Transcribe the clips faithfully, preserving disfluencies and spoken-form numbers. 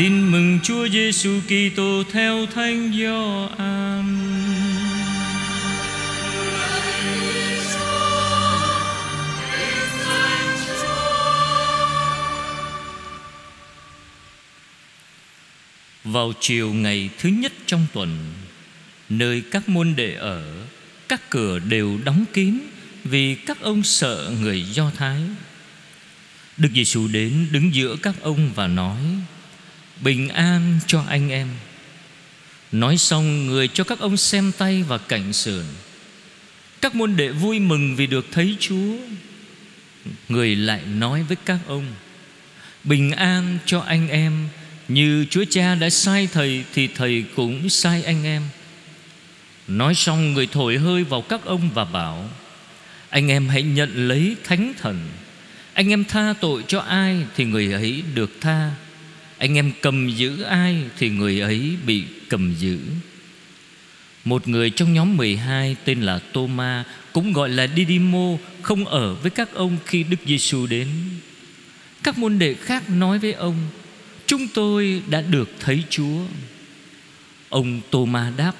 Tin mừng Chúa Giêsu Kitô theo Thánh Gioan. Vào chiều ngày thứ nhất trong tuần, nơi các môn đệ ở, các cửa đều đóng kín vì các ông sợ người Do Thái. Đức Giêsu đến đứng giữa các ông và nói: Bình an cho anh em. Nói xong, người cho các ông xem tay và cạnh sườn. Các môn đệ vui mừng vì được thấy Chúa. Người lại nói với các ông: Bình an cho anh em. Như Chúa Cha đã sai Thầy thì Thầy cũng sai anh em. Nói xong, người thổi hơi vào các ông và bảo: Anh em hãy nhận lấy Thánh Thần. Anh em tha tội cho ai thì người ấy được tha, anh em cầm giữ ai thì người ấy bị cầm giữ. Một người trong nhóm mười hai tên là Tôma, cũng gọi là Didimo, không ở với các ông khi Đức Giêsu đến. Các môn đệ khác nói với ông: Chúng tôi đã được thấy Chúa. Ông Tôma đáp: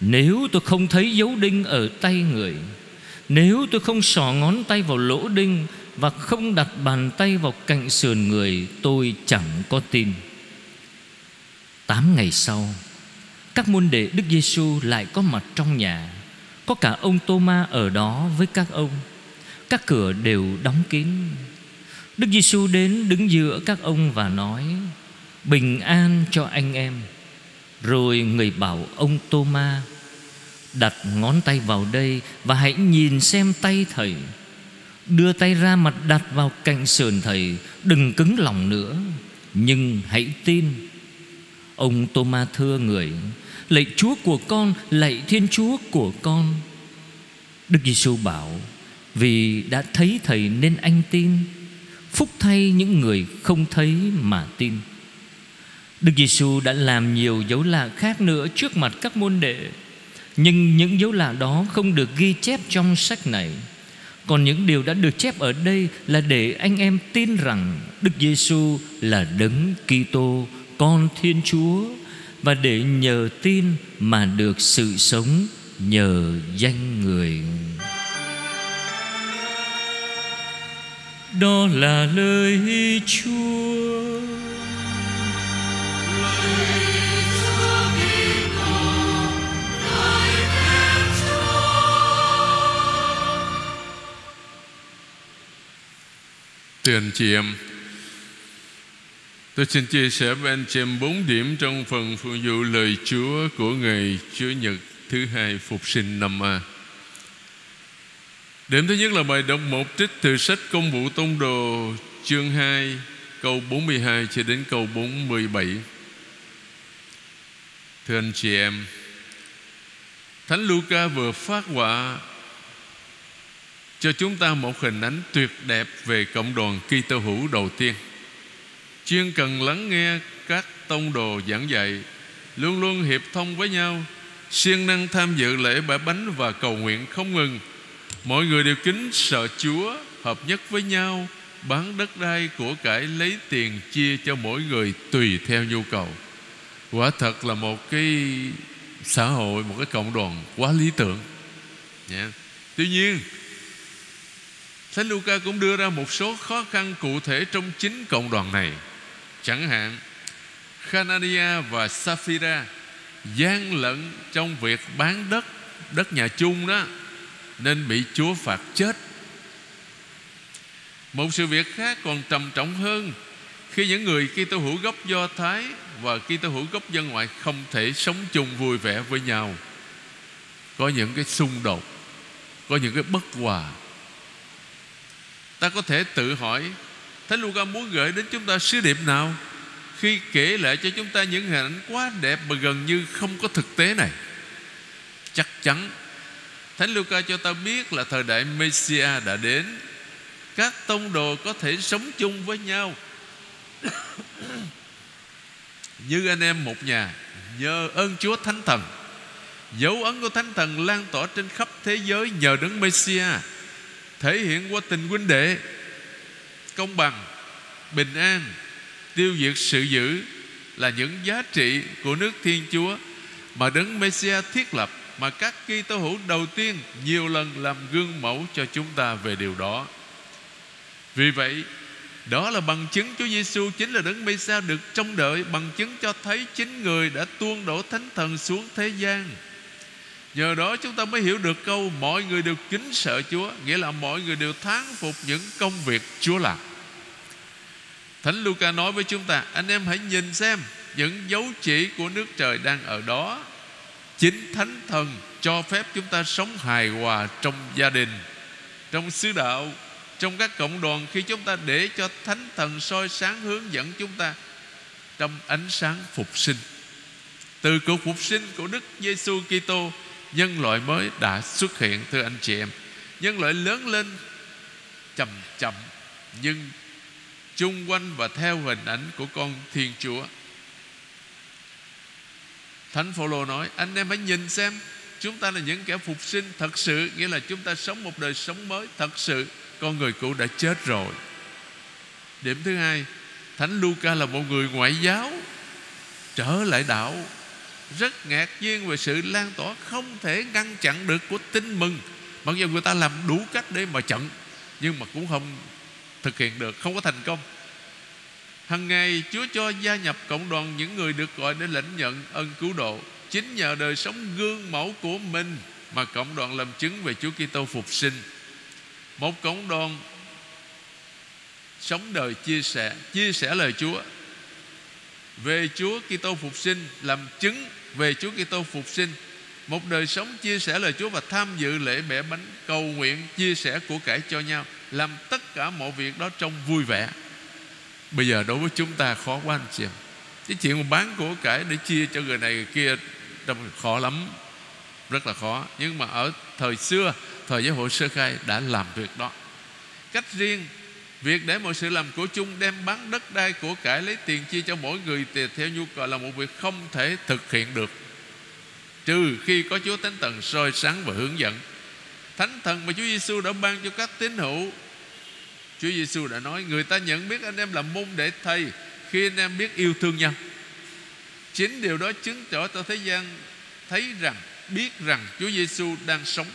Nếu tôi không thấy dấu đinh ở tay người, nếu tôi không xỏ ngón tay vào lỗ đinh và không đặt bàn tay vào cạnh sườn người, tôi chẳng có tin. Tám ngày sau, các môn đệ Đức Giêsu lại có mặt trong nhà, có cả ông Tôma ở đó với các ông. Các cửa đều đóng kín. Đức Giêsu đến đứng giữa các ông và nói: Bình an cho anh em. Rồi người bảo ông Tôma: Đặt ngón tay vào đây và hãy nhìn xem tay Thầy. Đưa tay ra mặt đặt vào cạnh sườn Thầy. Đừng cứng lòng nữa, nhưng hãy tin. Ông Tôma thưa người: Lạy Chúa của con, lạy Thiên Chúa của con. Đức Giêsu bảo: Vì đã thấy Thầy nên anh tin. Phúc thay những người không thấy mà tin. Đức Giêsu đã làm nhiều dấu lạ khác nữa trước mặt các môn đệ, nhưng những dấu lạ đó không được ghi chép trong sách này. Còn những điều đã được chép ở đây là để anh em tin rằng Đức Giêsu là Đấng Kitô, Con Thiên Chúa, và để nhờ tin mà được sự sống nhờ danh Người. Đó là lời Chúa. Thưa anh chị em, tôi xin chia sẻ với anh chị em bốn điểm trong phần phụ vụ lời Chúa của ngày Chúa Nhật thứ hai Phục Sinh năm A. Điểm thứ nhất là bài đọc một trích từ sách Công vụ Tông đồ chương hai câu bốn mươi hai cho đến câu bốn mươi bảy. Thưa anh chị em, Thánh Luca vừa phát họa cho chúng ta một hình ảnh tuyệt đẹp về cộng đoàn Kitô hữu đầu tiên. Chuyên cần lắng nghe các tông đồ giảng dạy, luôn luôn hiệp thông với nhau, siêng năng tham dự lễ bãi bánh và cầu nguyện không ngừng. Mọi người đều kính sợ Chúa, hợp nhất với nhau, bán đất đai của cải lấy tiền chia cho mỗi người tùy theo nhu cầu. Quả thật là một cái xã hội, một cái cộng đoàn quá lý tưởng. Yeah. Tuy nhiên, Thánh Luca cũng đưa ra một số khó khăn cụ thể trong chính cộng đoàn này. Chẳng hạn, Khanania và Safira gian lận trong việc bán đất, đất nhà chung đó, nên bị Chúa phạt chết. Một sự việc khác còn trầm trọng hơn, khi những người Kitô hữu gốc Do Thái và Kitô hữu gốc dân ngoại không thể sống chung vui vẻ với nhau, có những cái xung đột, có những cái bất hòa. Ta có thể tự hỏi, Thánh Luca muốn gửi đến chúng ta sứ điệp nào khi kể lại cho chúng ta những hình ảnh quá đẹp mà gần như không có thực tế này? Chắc chắn Thánh Luca cho ta biết là thời đại Mêsia đã đến, các tông đồ có thể sống chung với nhau như anh em một nhà nhờ ơn Chúa Thánh Thần. Dấu ấn của Thánh Thần lan tỏa trên khắp thế giới nhờ Đấng Mêsia, thể hiện qua tình huynh đệ, công bằng, bình an, tiêu diệt sự dữ, là những giá trị của nước Thiên Chúa mà Đấng Mêsia thiết lập, mà các Kitô hữu đầu tiên nhiều lần làm gương mẫu cho chúng ta về điều đó. Vì vậy, đó là bằng chứng Chúa Giêsu chính là Đấng Mêsia được trông đợi, bằng chứng cho thấy chính Người đã tuôn đổ Thánh Thần xuống thế gian. Nhờ đó chúng ta mới hiểu được câu mọi người đều kính sợ Chúa, nghĩa là mọi người đều thán phục những công việc Chúa làm. Thánh Luca nói với chúng ta: anh em hãy nhìn xem, những dấu chỉ của nước trời đang ở đó. Chính Thánh Thần cho phép chúng ta sống hài hòa trong gia đình, trong xứ đạo, trong các cộng đoàn, khi chúng ta để cho Thánh Thần soi sáng hướng dẫn chúng ta trong ánh sáng phục sinh. Từ cuộc phục sinh của Đức Giêsu Kitô, nhân loại mới đã xuất hiện. Thưa anh chị em, nhân loại lớn lên chậm chậm nhưng chung quanh và theo hình ảnh của con Thiên Chúa. Thánh Phaolô nói: anh em hãy nhìn xem, chúng ta là những kẻ phục sinh thật sự, nghĩa là chúng ta sống một đời sống mới thật sự. Con người cũ đã chết rồi. Điểm thứ hai, Thánh Luca là một người ngoại giáo trở lại đạo, rất ngạc nhiên về sự lan tỏa không thể ngăn chặn được của tin mừng. Mặc dù người ta làm đủ cách để mà chặn, nhưng mà cũng không thực hiện được, không có thành công. Hằng ngày Chúa cho gia nhập cộng đoàn những người được gọi để lãnh nhận ân cứu độ. Chính nhờ đời sống gương mẫu của mình mà cộng đoàn làm chứng về Chúa Kitô phục sinh. Một cộng đoàn sống đời chia sẻ, chia sẻ lời Chúa về Chúa Kitô phục sinh, làm chứng về Chúa Kitô phục sinh, một đời sống chia sẻ lời Chúa và tham dự lễ bẻ bánh, cầu nguyện, chia sẻ của cải cho nhau, làm tất cả mọi việc đó trong vui vẻ. Bây giờ đối với chúng ta khó quá anh chị em. Cái chuyện bán của cải để chia cho người này người kia khó lắm, rất là khó. Nhưng mà ở thời xưa, thời giáo hội sơ khai đã làm việc đó. Cách riêng, việc để mọi sự làm của chung, đem bán đất đai của cải lấy tiền chia cho mỗi người theo nhu cầu là một việc không thể thực hiện được, trừ khi có Chúa Thánh Thần soi sáng và hướng dẫn. Thánh Thần mà Chúa Giêsu đã ban cho các tín hữu. Chúa Giêsu đã nói: người ta nhận biết anh em là môn đệ thầy khi anh em biết yêu thương nhau. Chính điều đó chứng tỏ cho thế gian thấy rằng, biết rằng Chúa Giêsu đang sống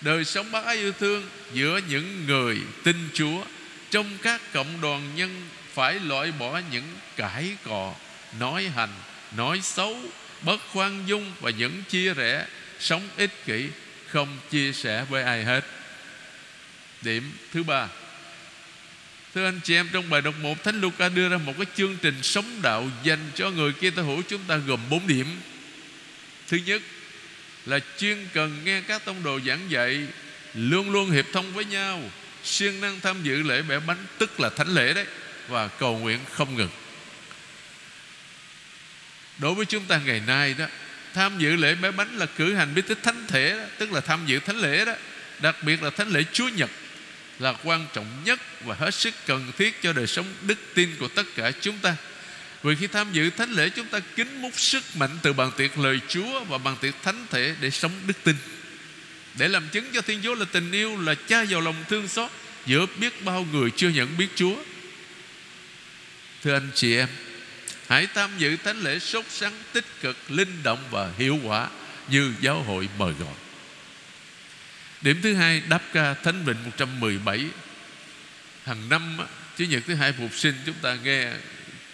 đời sống bác ái yêu thương giữa những người tin Chúa. Trong các cộng đoàn, nhân phải loại bỏ những cãi cọ, nói hành, nói xấu, bất khoan dung và những chia rẽ, sống ích kỷ, không chia sẻ với ai hết. Điểm thứ ba, thưa anh chị em, trong bài đọc một, Thánh Luca đưa ra một cái chương trình sống đạo dành cho người Kitô hữu chúng ta gồm bốn điểm. Thứ nhất là chuyên cần nghe các tông đồ giảng dạy, luôn luôn hiệp thông với nhau, siêng năng tham dự lễ bẻ bánh, tức là thánh lễ đấy, và cầu nguyện không ngừng. Đối với chúng ta ngày nay đó, tham dự lễ bẻ bánh là cử hành bí tích thánh thể đó, tức là tham dự thánh lễ đó, đặc biệt là thánh lễ Chúa Nhật, là quan trọng nhất và hết sức cần thiết cho đời sống đức tin của tất cả chúng ta. Vì khi tham dự thánh lễ, chúng ta kính múc sức mạnh từ bàn tiệc lời Chúa và bàn tiệc thánh thể để sống đức tin, để làm chứng cho Thiên Chúa là tình yêu, là cha giàu lòng thương xót giữa biết bao người chưa nhận biết Chúa. Thưa anh chị em, hãy tham dự thánh lễ sốt sắng, tích cực, linh động và hiệu quả như giáo hội mời gọi. Điểm thứ hai, đáp ca Thánh Vịnh một trăm mười bảy. Hàng năm Chủ nhật thứ hai phục sinh, chúng ta nghe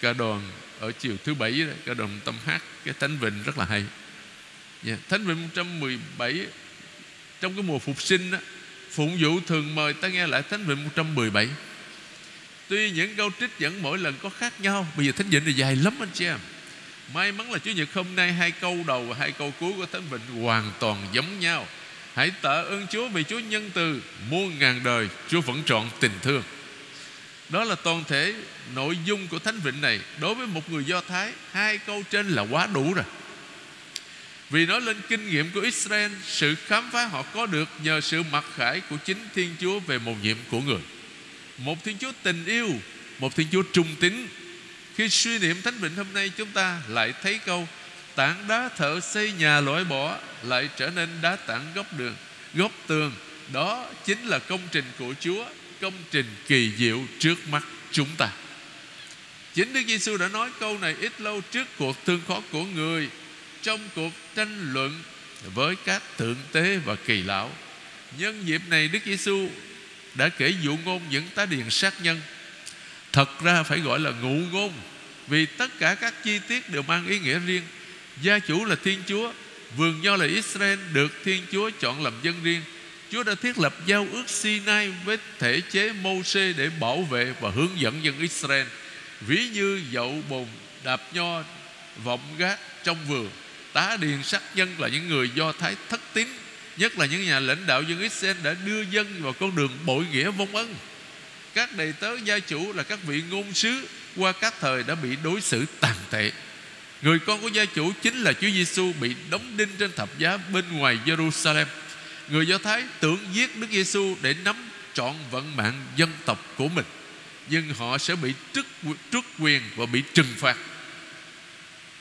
ca đoàn ở chiều thứ bảy, ca đoàn tâm hát cái Thánh Vịnh rất là hay. Thánh Vịnh một trăm mười bảy trong cái mùa phục sinh đó, phụng vụ thường mời ta nghe lại Thánh Vịnh một trăm mười bảy. Tuy những câu trích dẫn mỗi lần có khác nhau, bây giờ Thánh Vịnh này dài lắm anh chị em. May mắn là Chủ nhật hôm nay hai câu đầu và hai câu cuối của Thánh Vịnh hoàn toàn giống nhau. Hãy tạ ơn Chúa vì Chúa nhân từ, muôn ngàn đời Chúa vẫn trọn tình thương. Đó là toàn thể nội dung của Thánh Vịnh này. Đối với một người Do Thái, hai câu trên là quá đủ rồi. Vì nói lên kinh nghiệm của Israel, sự khám phá họ có được nhờ sự mặc khải của chính Thiên Chúa về mầu nhiệm của người. Một Thiên Chúa tình yêu, một Thiên Chúa trung tín. Khi suy niệm Thánh Vịnh hôm nay, chúng ta lại thấy câu tảng đá thợ xây nhà loại bỏ lại trở nên đá tảng góc đường, góc tường. Đó chính là công trình của Chúa, công trình kỳ diệu trước mắt chúng ta. Chính Đức Giêsu đã nói câu này ít lâu trước cuộc thương khó của người, trong cuộc tranh luận với các thượng tế và kỳ lão. Nhân dịp này, Đức Giêsu đã kể dụ ngôn những tá điền sát nhân, thật ra phải gọi là ngụ ngôn, vì tất cả các chi tiết đều mang ý nghĩa riêng. Gia chủ là Thiên Chúa, vườn nho là Israel được Thiên Chúa chọn làm dân riêng. Chúa đã thiết lập giao ước Sinai với thể chế Mô-sê để bảo vệ và hướng dẫn dân Israel, ví như dậu bồn, đạp nho, vọng gác trong vườn. Tá điền sát nhân là những người Do Thái thất tín, nhất là những nhà lãnh đạo dân Israel đã đưa dân vào con đường bội nghĩa vong ân. Các đầy tớ gia chủ là các vị ngôn sứ qua các thời đã bị đối xử tàn tệ. Người con của gia chủ chính là Chúa Giêsu bị đóng đinh trên thập giá bên ngoài Jerusalem. Người Do Thái tưởng giết Đức Giêsu để nắm trọn vận mạng dân tộc của mình, nhưng họ sẽ bị tước tước quyền và bị trừng phạt.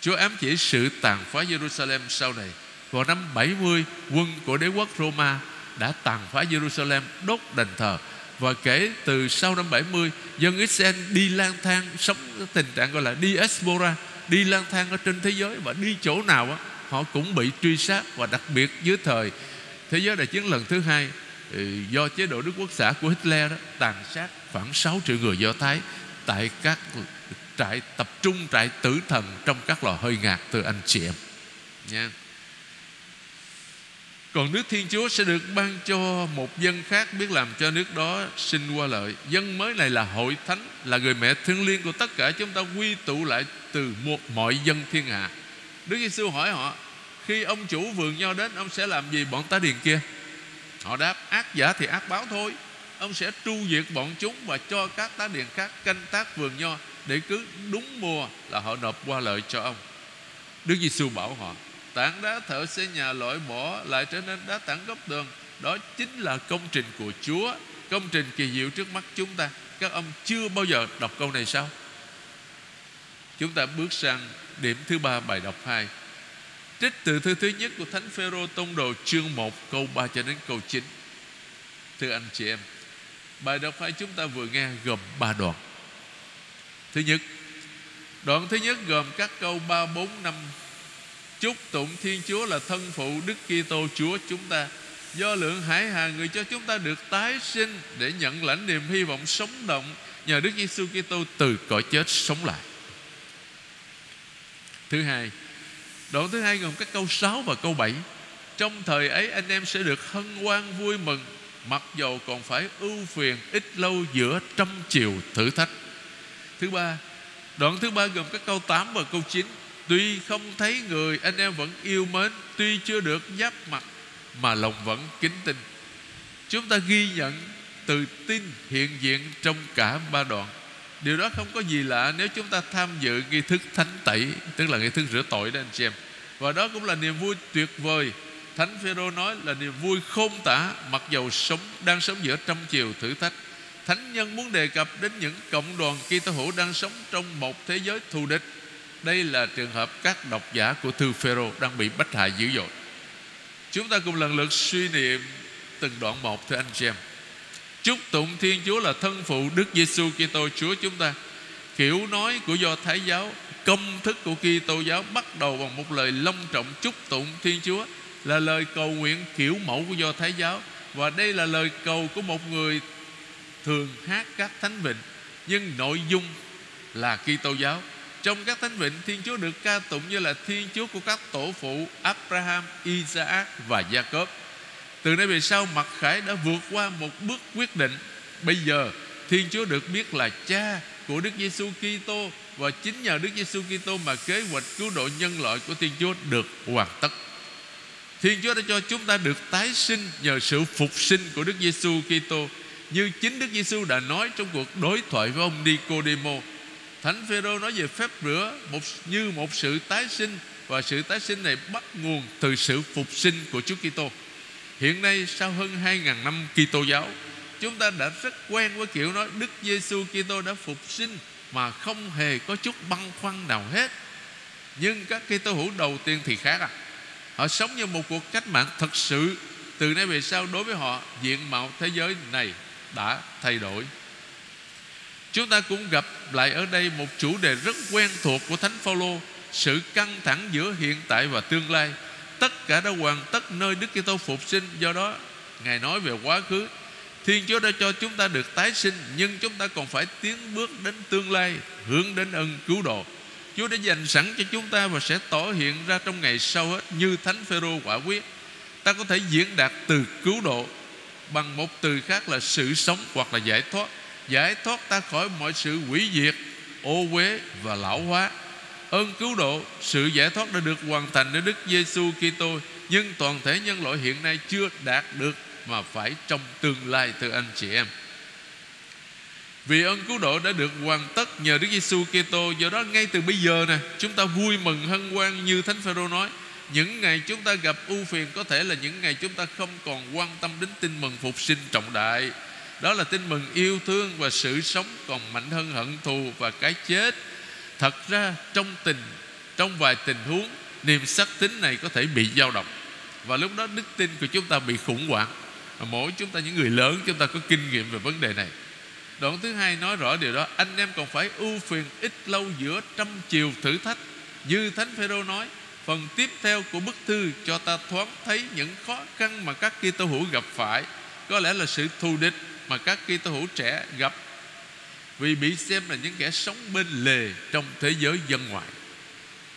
Chúa ám chỉ sự tàn phá Jerusalem sau này. Vào năm bảy mươi, quân của đế quốc Roma đã tàn phá Jerusalem, đốt đền thờ. Và kể từ sau năm bảy mươi, dân Israel đi lang thang, sống tình trạng gọi là diaspora, đi lang thang ở trên thế giới, và đi chỗ nào á, họ cũng bị truy sát. Và đặc biệt dưới thời Thế giới đại chiến lần thứ hai, do chế độ Đức Quốc xã của Hitler đó, tàn sát khoảng sáu triệu người Do Thái tại các trại tập trung, trại tử thần, trong các lò hơi ngạt, từ anh chị em nha. Còn nước Thiên Chúa sẽ được ban cho một dân khác biết làm cho nước đó sinh qua lợi. Dân mới này là hội thánh, là người mẹ thương liêng của tất cả chúng ta, quy tụ lại từ một mọi dân thiên hạ. Đức Giêsu hỏi họ, khi ông chủ vườn nho đến, ông sẽ làm gì bọn tá điền kia? Họ đáp, ác giả thì ác báo thôi. Ông sẽ tru diệt bọn chúng và cho các tá điền khác canh tác vườn nho, để cứ đúng mùa là họ nộp qua lợi cho ông. Đức Giêsu bảo họ, tảng đá thợ xây nhà loại bỏ lại trở nên đá tảng góc tường. Đó chính là công trình của Chúa, công trình kỳ diệu trước mắt chúng ta. Các ông chưa bao giờ đọc câu này sao? Chúng ta bước sang điểm thứ ba, bài đọc hai, trích từ thư thứ nhất của Thánh Phêrô tông đồ, chương một câu ba cho đến câu chín. Thưa anh chị em, bài đọc hai chúng ta vừa nghe gồm ba đoạn. Thứ nhất, đoạn thứ nhất gồm các câu ba, bốn, năm. Chúc tụng Thiên Chúa là thân phụ Đức Kitô Chúa chúng ta, do lượng hải hà người cho chúng ta được tái sinh, để nhận lãnh niềm hy vọng sống động nhờ Đức Giêsu Kitô từ cõi chết sống lại. Thứ hai, đoạn thứ hai gồm các câu sáu và câu bảy. Trong thời ấy anh em sẽ được hân hoan vui mừng, mặc dầu còn phải ưu phiền ít lâu giữa trăm chiều thử thách. Thứ ba, đoạn thứ ba gồm các câu tám và câu chín. Tuy không thấy người, anh em vẫn yêu mến. Tuy chưa được giáp mặt, mà lòng vẫn kính tin. Chúng ta ghi nhận từ tin hiện diện trong cả ba đoạn. Điều đó không có gì lạ nếu chúng ta tham dự nghi thức thánh tẩy, tức là nghi thức rửa tội đó anh chị em. Và đó cũng là niềm vui tuyệt vời. Thánh Phêrô nói là niềm vui khôn tả, mặc dầu sống đang sống giữa trăm chiều thử thách. Thánh nhân muốn đề cập đến những cộng đoàn Kitô hữu đang sống trong một thế giới thù địch. Đây là trường hợp các độc giả của thư Phêrô đang bị bách hại dữ dội. Chúng ta cùng lần lượt suy niệm từng đoạn một, thưa anh chị em. Chúc tụng Thiên Chúa là thân phụ Đức Giêsu Kitô Chúa chúng ta. Kiểu nói của Do Thái giáo, công thức của Kitô giáo bắt đầu bằng một lời long trọng chúc tụng Thiên Chúa, là lời cầu nguyện kiểu mẫu của Do Thái giáo. Và đây là lời cầu của một người thường hát các thánh vịnh, nhưng nội dung là Kitô giáo. Trong các thánh vịnh, Thiên Chúa được ca tụng như là Thiên Chúa của các tổ phụ Abraham, Isaac và Jacob. Từ nay về sau, mặc khải đã vượt qua một bước quyết định. Bây giờ Thiên Chúa được biết là cha của Đức Giêsu Kitô, và chính nhờ Đức Giêsu Kitô mà kế hoạch cứu độ nhân loại của Thiên Chúa được hoàn tất. Thiên Chúa đã cho chúng ta được tái sinh nhờ sự phục sinh của Đức Giêsu Kitô, như chính Đức Giêsu đã nói trong cuộc đối thoại với ông Nicodemo. Thánh Phêrô nói về phép rửa một, như một sự tái sinh, và sự tái sinh này bắt nguồn từ sự phục sinh của Chúa Kitô. Hiện nay sau hơn hai nghìn năm Kitô giáo, chúng ta đã rất quen với kiểu nói Đức Giêsu Kitô đã phục sinh mà không hề có chút băn khoăn nào hết. Nhưng các Kitô hữu đầu tiên thì khác à. Họ sống như một cuộc cách mạng thật sự. Từ nay về sau, đối với họ, diện mạo thế giới này đã thay đổi. Chúng ta cũng gặp lại ở đây một chủ đề rất quen thuộc của Thánh Phaolô: sự căng thẳng giữa hiện tại và tương lai. Tất cả đã hoàn tất nơi Đức Kitô phục sinh. Do đó, Ngài nói về quá khứ, Thiên Chúa đã cho chúng ta được tái sinh, nhưng chúng ta còn phải tiến bước đến tương lai, hướng đến ân cứu độ Chúa đã dành sẵn cho chúng ta và sẽ tỏ hiện ra trong ngày sau hết. Như Thánh Phêrô quả quyết, ta có thể diễn đạt từ cứu độ bằng một từ khác là sự sống hoặc là giải thoát. Giải thoát ta khỏi mọi sự hủy diệt, ô uế và lão hóa. Ơn cứu độ, sự giải thoát đã được hoàn thành ở Đức Giêsu Kitô, nhưng toàn thể nhân loại hiện nay chưa đạt được mà phải trong tương lai, thưa anh chị em. Vì ơn cứu độ đã được hoàn tất nhờ Đức Giêsu Kitô, do đó ngay từ bây giờ nè, chúng ta vui mừng hân hoan như Thánh Phêrô nói. Những ngày chúng ta gặp ưu phiền có thể là những ngày chúng ta không còn quan tâm đến tin mừng phục sinh trọng đại. Đó là tin mừng yêu thương và sự sống còn mạnh hơn hận thù và cái chết. Thật ra trong tình trong vài tình huống, niềm xác tín này có thể bị dao động, và lúc đó đức tin của chúng ta bị khủng hoảng. Mỗi chúng ta, những người lớn, chúng ta có kinh nghiệm về vấn đề này. Đoạn thứ hai nói rõ điều đó: anh em còn phải ưu phiền ít lâu giữa trăm chiều thử thách. Như Thánh Phêrô nói, phần tiếp theo của bức thư cho ta thoáng thấy những khó khăn mà các Kitô hữu gặp phải, có lẽ là sự thù địch mà các Kitô hữu trẻ gặp vì bị xem là những kẻ sống bên lề trong thế giới dân ngoại.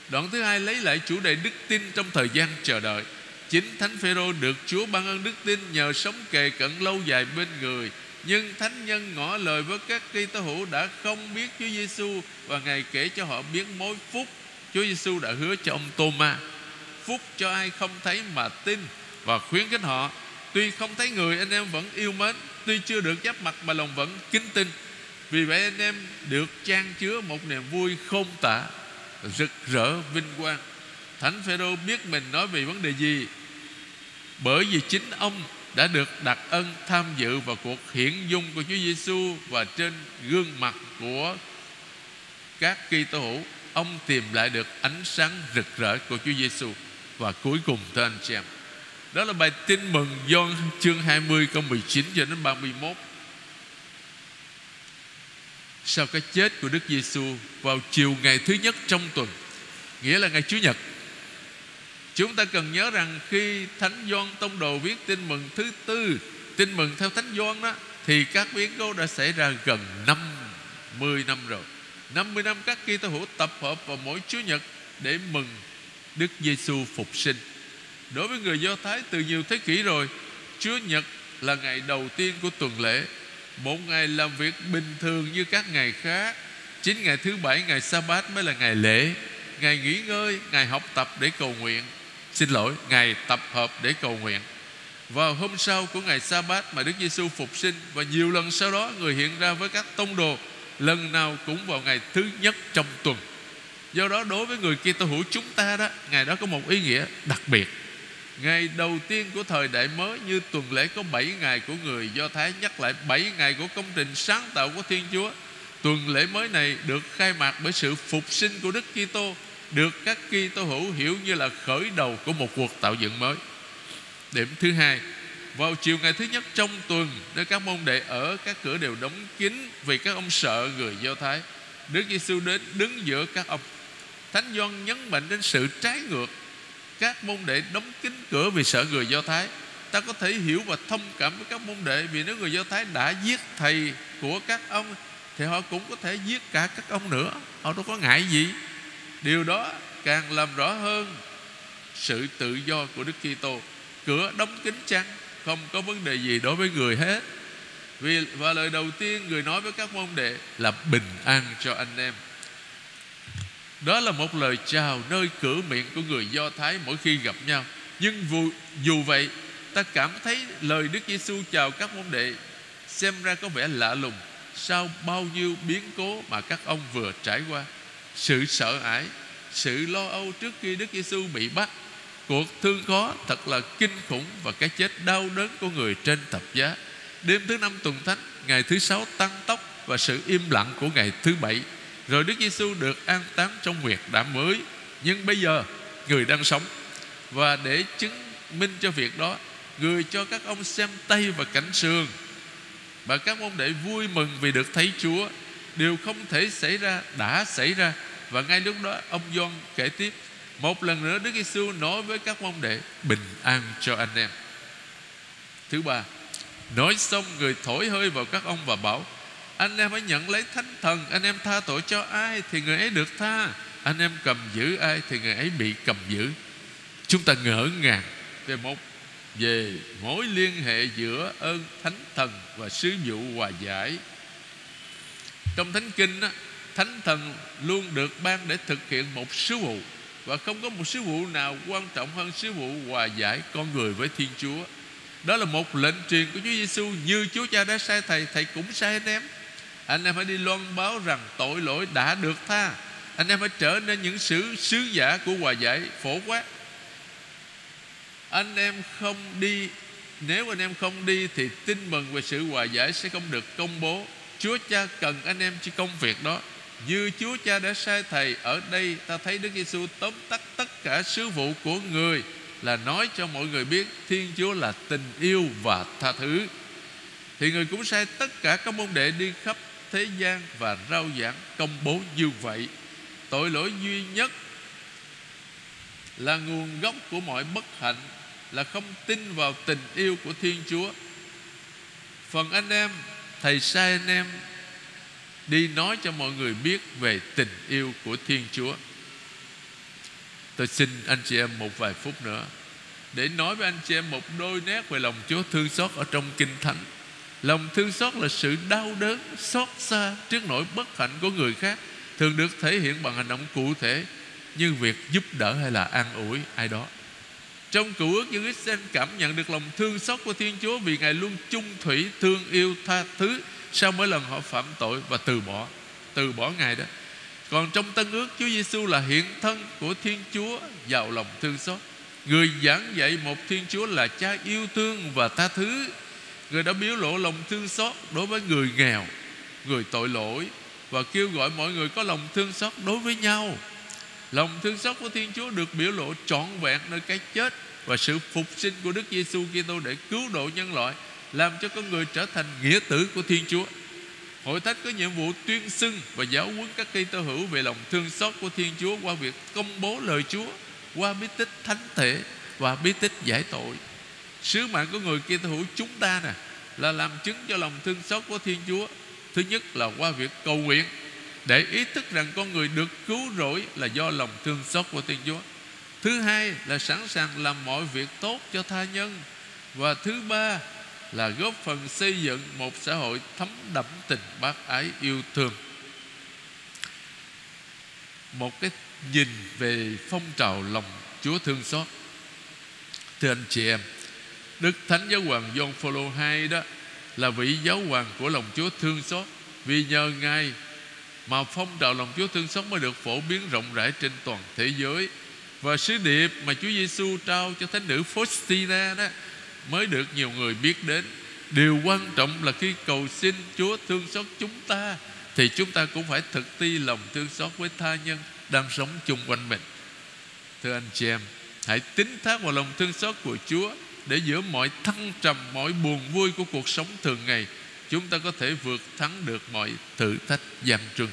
Đoạn thứ hai lấy lại chủ đề đức tin trong thời gian chờ đợi. Chính Thánh Phêrô được Chúa ban ơn đức tin nhờ sống kề cận lâu dài bên người, nhưng thánh nhân ngỏ lời với các Kitô hữu đã không biết Chúa Giêsu, và Ngài kể cho họ biến mối phúc Chúa Giêsu đã hứa cho ông Tôma: phúc cho ai không thấy mà tin, và khuyến khích họ: tuy không thấy người, anh em vẫn yêu mến, tuy chưa được giáp mặt mà lòng vẫn kính tin. Vì vậy anh em được chan chứa một niềm vui khôn tả, rực rỡ vinh quang. Thánh Phêrô biết mình nói về vấn đề gì, bởi vì chính ông đã được đặc ân tham dự vào cuộc hiển dung của Chúa Giêsu, và trên gương mặt của các Kitô hữu, ông tìm lại được ánh sáng rực rỡ của Chúa Giêsu. Và cuối cùng, thưa anh chị em, đó là bài tin mừng Gioan chương hai mươi câu mười chín cho đến ba mươi mốt. Sau cái chết của Đức Giêsu, vào chiều ngày thứ nhất trong tuần, nghĩa là ngày Chủ nhật, chúng ta cần nhớ rằng khi Thánh Gioan tông đồ viết tin mừng thứ tư, tin mừng theo Thánh Gioan đó, thì các biến cố đã xảy ra gần năm mươi năm rồi. năm mươi năm các Kitô hữu tập hợp vào mỗi Chủ nhật để mừng Đức Giêsu phục sinh. Đối với người Do Thái từ nhiều thế kỷ rồi, Chúa Nhật là ngày đầu tiên của tuần lễ, một ngày làm việc bình thường như các ngày khác. Chính ngày thứ bảy, ngày Sa-bát mới là ngày lễ, ngày nghỉ ngơi, ngày học tập để cầu nguyện. Xin lỗi, ngày tập hợp để cầu nguyện. Vào hôm sau của ngày Sa-bát mà Đức Giêsu phục sinh, và nhiều lần sau đó người hiện ra với các tông đồ, lần nào cũng vào ngày thứ nhất trong tuần. Do đó đối với người Kitô hữu chúng ta đó, ngày đó có một ý nghĩa đặc biệt. Ngày đầu tiên của thời đại mới, như tuần lễ có bảy ngày của người Do Thái nhắc lại bảy ngày của công trình sáng tạo của Thiên Chúa. Tuần lễ mới này được khai mạc bởi sự phục sinh của Đức Kitô, được các Kitô hữu hiểu như là khởi đầu của một cuộc tạo dựng mới. Điểm thứ hai, vào chiều ngày thứ nhất trong tuần, nơi các môn đệ ở, các cửa đều đóng kín vì các ông sợ người Do Thái. Đức Giêsu đến đứng giữa các ông. Thánh Gioan nhấn mạnh đến sự trái ngược. Các môn đệ đóng kín cửa vì sợ người Do Thái. Ta có thể hiểu và thông cảm với các môn đệ, vì nếu người Do Thái đã giết thầy của các ông thì họ cũng có thể giết cả các ông nữa. Họ đâu có ngại gì. Điều đó càng làm rõ hơn sự tự do của Đức Kitô. Cửa đóng kín chăng, không có vấn đề gì đối với người hết. Vì và lời đầu tiên người nói với các môn đệ là bình an cho anh em. Đó là một lời chào nơi cửa miệng của người Do Thái mỗi khi gặp nhau. Nhưng dù, dù vậy, ta cảm thấy lời Đức Giêsu chào các môn đệ xem ra có vẻ lạ lùng sau bao nhiêu biến cố mà các ông vừa trải qua. Sự sợ hãi, sự lo âu trước khi Đức Giêsu bị bắt, cuộc thương khó thật là kinh khủng, và cái chết đau đớn của người trên thập giá. Đêm thứ năm tuần thánh, ngày thứ sáu tăng tốc, và sự im lặng của ngày thứ bảy. Rồi Đức Giêsu được an táng trong huyệt đảm mới. Nhưng bây giờ người đang sống, và để chứng minh cho việc đó, người cho các ông xem tay và cảnh sườn. Và các môn đệ vui mừng vì được thấy Chúa. điều không thể xảy ra đã xảy ra. Và ngay lúc đó ông Gioan kể tiếp, một lần nữa Đức Giêsu nói với các môn đệ: bình an cho anh em. Thứ ba, nói xong người thổi hơi vào các ông và bảo: anh em hãy nhận lấy thánh thần. Anh em tha tội cho ai thì người ấy được tha, anh em cầm giữ ai thì người ấy bị cầm giữ. Chúng ta ngỡ ngàng về một về mối liên hệ giữa ơn thánh thần và sứ vụ hòa giải. Trong Thánh Kinh, thánh thần luôn được ban để thực hiện một sứ vụ, và không có một sứ vụ nào quan trọng hơn sứ vụ hòa giải con người với Thiên Chúa. Đó là một lệnh truyền của Chúa Giêsu: như Chúa Cha đã sai Thầy, Thầy cũng sai anh em. Anh em hãy đi loan báo rằng tội lỗi đã được tha. Anh em hãy trở nên những sứ sứ giả của hòa giải phổ quát. Anh em không đi, nếu anh em không đi thì tin mừng về sự hòa giải sẽ không được công bố. Chúa Cha cần anh em cho công việc đó. Như Chúa Cha đã sai Thầy, ở đây ta thấy Đức Giêsu tóm tắt tất cả sứ vụ của người là nói cho mọi người biết Thiên Chúa là tình yêu và tha thứ. Thì người cũng sai tất cả các môn đệ đi khắp thế gian và rao giảng công bố như vậy. Tội lỗi duy nhất là nguồn gốc của mọi bất hạnh là không tin vào tình yêu của Thiên Chúa. Phần anh em, Thầy sai anh em đi nói cho mọi người biết về tình yêu của Thiên Chúa. Tôi xin anh chị em một vài phút nữa để nói với anh chị em một đôi nét về lòng Chúa thương xót ở trong Kinh Thánh. Lòng thương xót là sự đau đớn, xót xa trước nỗi bất hạnh của người khác, thường được thể hiện bằng hành động cụ thể như việc giúp đỡ hay là an ủi ai đó. Trong Cựu Ước, dân Israel cảm nhận được lòng thương xót của Thiên Chúa vì Ngài luôn chung thủy, thương yêu, tha thứ sau mỗi lần họ phạm tội và từ bỏ từ bỏ Ngài đó. Còn trong Tân Ước, Chúa Giêsu là hiện thân của Thiên Chúa giàu lòng thương xót. Người giảng dạy một Thiên Chúa là Cha yêu thương và tha thứ. Người đã biểu lộ lòng thương xót đối với người nghèo, người tội lỗi, và kêu gọi mọi người có lòng thương xót đối với nhau. Lòng thương xót của Thiên Chúa được biểu lộ trọn vẹn nơi cái chết và sự phục sinh của Đức Giêsu Kitô để cứu độ nhân loại, làm cho con người trở thành nghĩa tử của Thiên Chúa. Hội thánh có nhiệm vụ tuyên xưng và giáo huấn các Kitô hữu về lòng thương xót của Thiên Chúa qua việc công bố lời Chúa, qua bí tích thánh thể và bí tích giải tội. Sứ mạng của người Kitô hữu chúng ta nè là làm chứng cho lòng thương xót của Thiên Chúa. Thứ nhất là qua việc cầu nguyện để ý thức rằng con người được cứu rỗi là do lòng thương xót của Thiên Chúa. Thứ hai là sẵn sàng làm mọi việc tốt cho tha nhân. Và thứ ba là góp phần xây dựng một xã hội thấm đẫm tình bác ái yêu thương. Một cái nhìn về phong trào lòng Chúa thương xót. Thưa anh chị em, Đức Thánh Giáo Hoàng Gioan Phaolô đệ nhị đó là vị giáo hoàng của lòng Chúa thương xót. Vì nhờ Ngài mà phong trào lòng Chúa thương xót mới được phổ biến rộng rãi trên toàn thế giới, và sứ điệp mà Chúa Giêsu trao cho Thánh nữ Faustina đó mới được nhiều người biết đến. Điều quan trọng là khi cầu xin Chúa thương xót chúng ta thì chúng ta cũng phải thực thi lòng thương xót với tha nhân đang sống chung quanh mình. Thưa anh chị em, hãy tín thác vào lòng thương xót của Chúa để giữa mọi thăng trầm, mọi buồn vui của cuộc sống thường ngày, chúng ta có thể vượt thắng được mọi thử thách gian truân.